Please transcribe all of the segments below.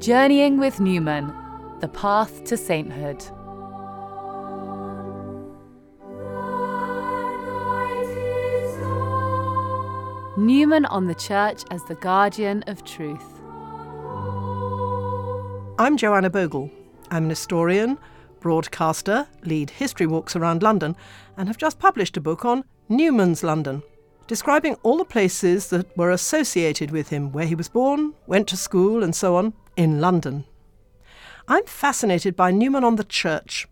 Journeying with Newman, the path to sainthood. Newman on the Church as the Guardian of Truth. I'm Joanna Bogle. I'm an historian, broadcaster, lead history walks around London, and have just published a book on Newman's London, describing all the places that were associated with him, where he was born, went to school, and so on, in London. I'm fascinated by Newman on the Church.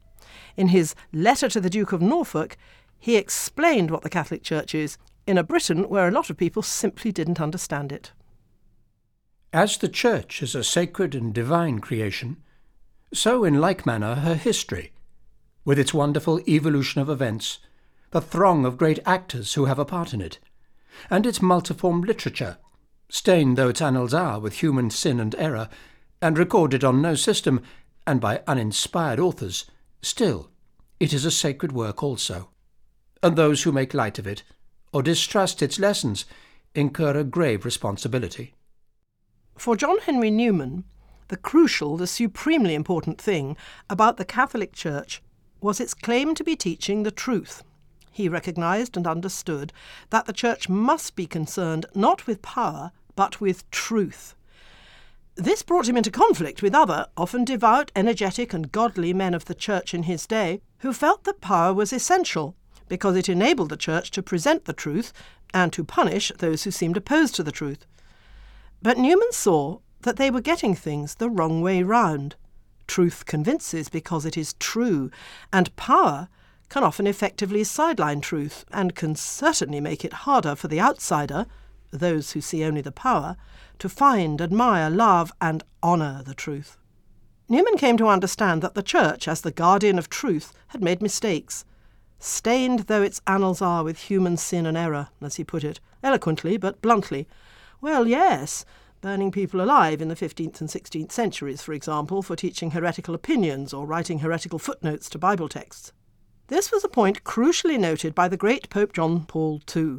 In his letter to the Duke of Norfolk, he explained what the Catholic Church is in a Britain where a lot of people simply didn't understand it. As the Church is a sacred and divine creation, so in like manner her history, with its wonderful evolution of events, the throng of great actors who have a part in it, and its multiform literature, stained though its annals are with human sin and error, and recorded on no system, and by uninspired authors, still it is a sacred work also, and those who make light of it, or distrust its lessons, incur a grave responsibility. For John Henry Newman, the crucial, the supremely important thing about the Catholic Church was its claim to be teaching the truth. He recognised and understood that the Church must be concerned not with power, but with truth. This brought him into conflict with other, often devout, energetic and godly men of the Church in his day, who felt that power was essential because it enabled the Church to present the truth and to punish those who seemed opposed to the truth. But Newman saw that they were getting things the wrong way round. Truth convinces because it is true, and power can often effectively sideline truth and can certainly make it harder for the outsider, those who see only the power, to find, admire, love and honour the truth. Newman came to understand that the Church, as the guardian of truth, had made mistakes, stained though its annals are with human sin and error, as he put it, eloquently but bluntly. Well, yes, burning people alive in the 15th and 16th centuries, for example, for teaching heretical opinions or writing heretical footnotes to Bible texts. This was a point crucially noted by the great Pope John Paul II,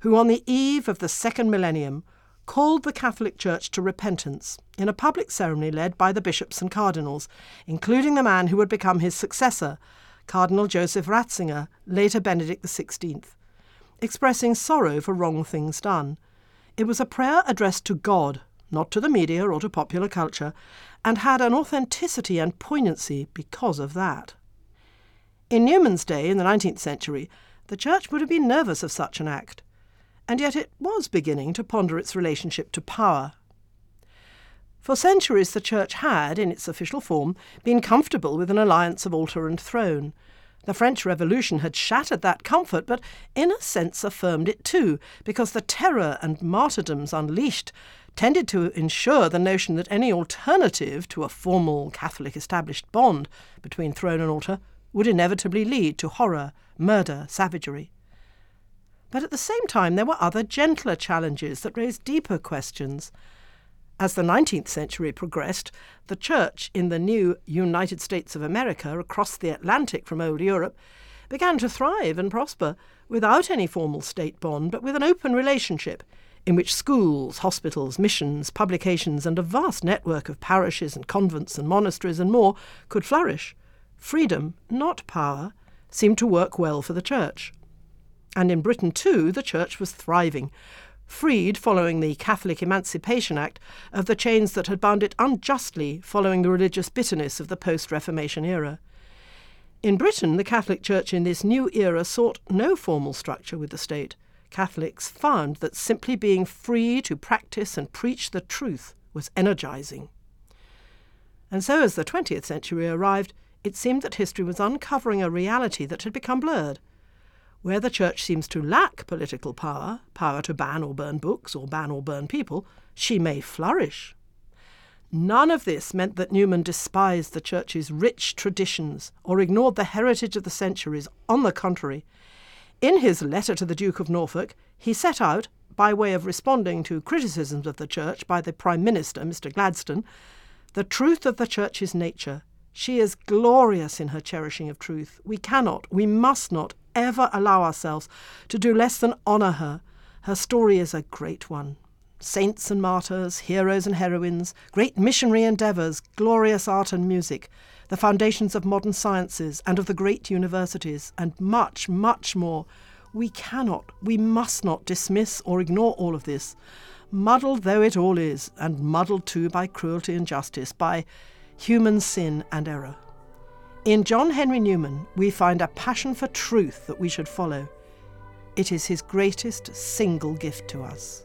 who on the eve of the second millennium called the Catholic Church to repentance in a public ceremony led by the bishops and cardinals, including the man who would become his successor, Cardinal Joseph Ratzinger, later Benedict the 16th, expressing sorrow for wrong things done. It was a prayer addressed to God, not to the media or to popular culture, and had an authenticity and poignancy because of that. In Newman's day, in the 19th century, the Church would have been nervous of such an act, and yet it was beginning to ponder its relationship to power. For centuries, the Church had, in its official form, been comfortable with an alliance of altar and throne. The French Revolution had shattered that comfort, but in a sense affirmed it too, because the terror and martyrdoms unleashed tended to ensure the notion that any alternative to a formal Catholic established bond between throne and altar would inevitably lead to horror, murder, savagery. But at the same time, there were other gentler challenges that raised deeper questions. As the 19th century progressed, the Church in the new United States of America, across the Atlantic from old Europe, began to thrive and prosper without any formal state bond, but with an open relationship in which schools, hospitals, missions, publications and a vast network of parishes and convents and monasteries and more could flourish. Freedom, not power, seemed to work well for the Church. And in Britain too, the Church was thriving, freed following the Catholic Emancipation Act of the chains that had bound it unjustly following the religious bitterness of the post-Reformation era. In Britain, the Catholic Church in this new era sought no formal structure with the state. Catholics found that simply being free to practice and preach the truth was energising. And so as the 20th century arrived, it seemed that history was uncovering a reality that had become blurred. Where the Church seems to lack political power, power to ban or burn books or ban or burn people, she may flourish. None of this meant that Newman despised the Church's rich traditions or ignored the heritage of the centuries. On the contrary, in his letter to the Duke of Norfolk, he set out, by way of responding to criticisms of the Church by the Prime Minister, Mr. Gladstone, the truth of the Church's nature. She is glorious in her cherishing of truth. We cannot, we must not ever allow ourselves to do less than honour her. Her story is a great one. saints and martyrs, heroes and heroines, great missionary endeavours, glorious art and music, the foundations of modern sciences and of the great universities, and much, much more. We cannot, we must not dismiss or ignore all of this, muddled though it all is, and muddled too by cruelty and justice, by human sin and error. In John Henry Newman, we find a passion for truth that we should follow. It is his greatest single gift to us.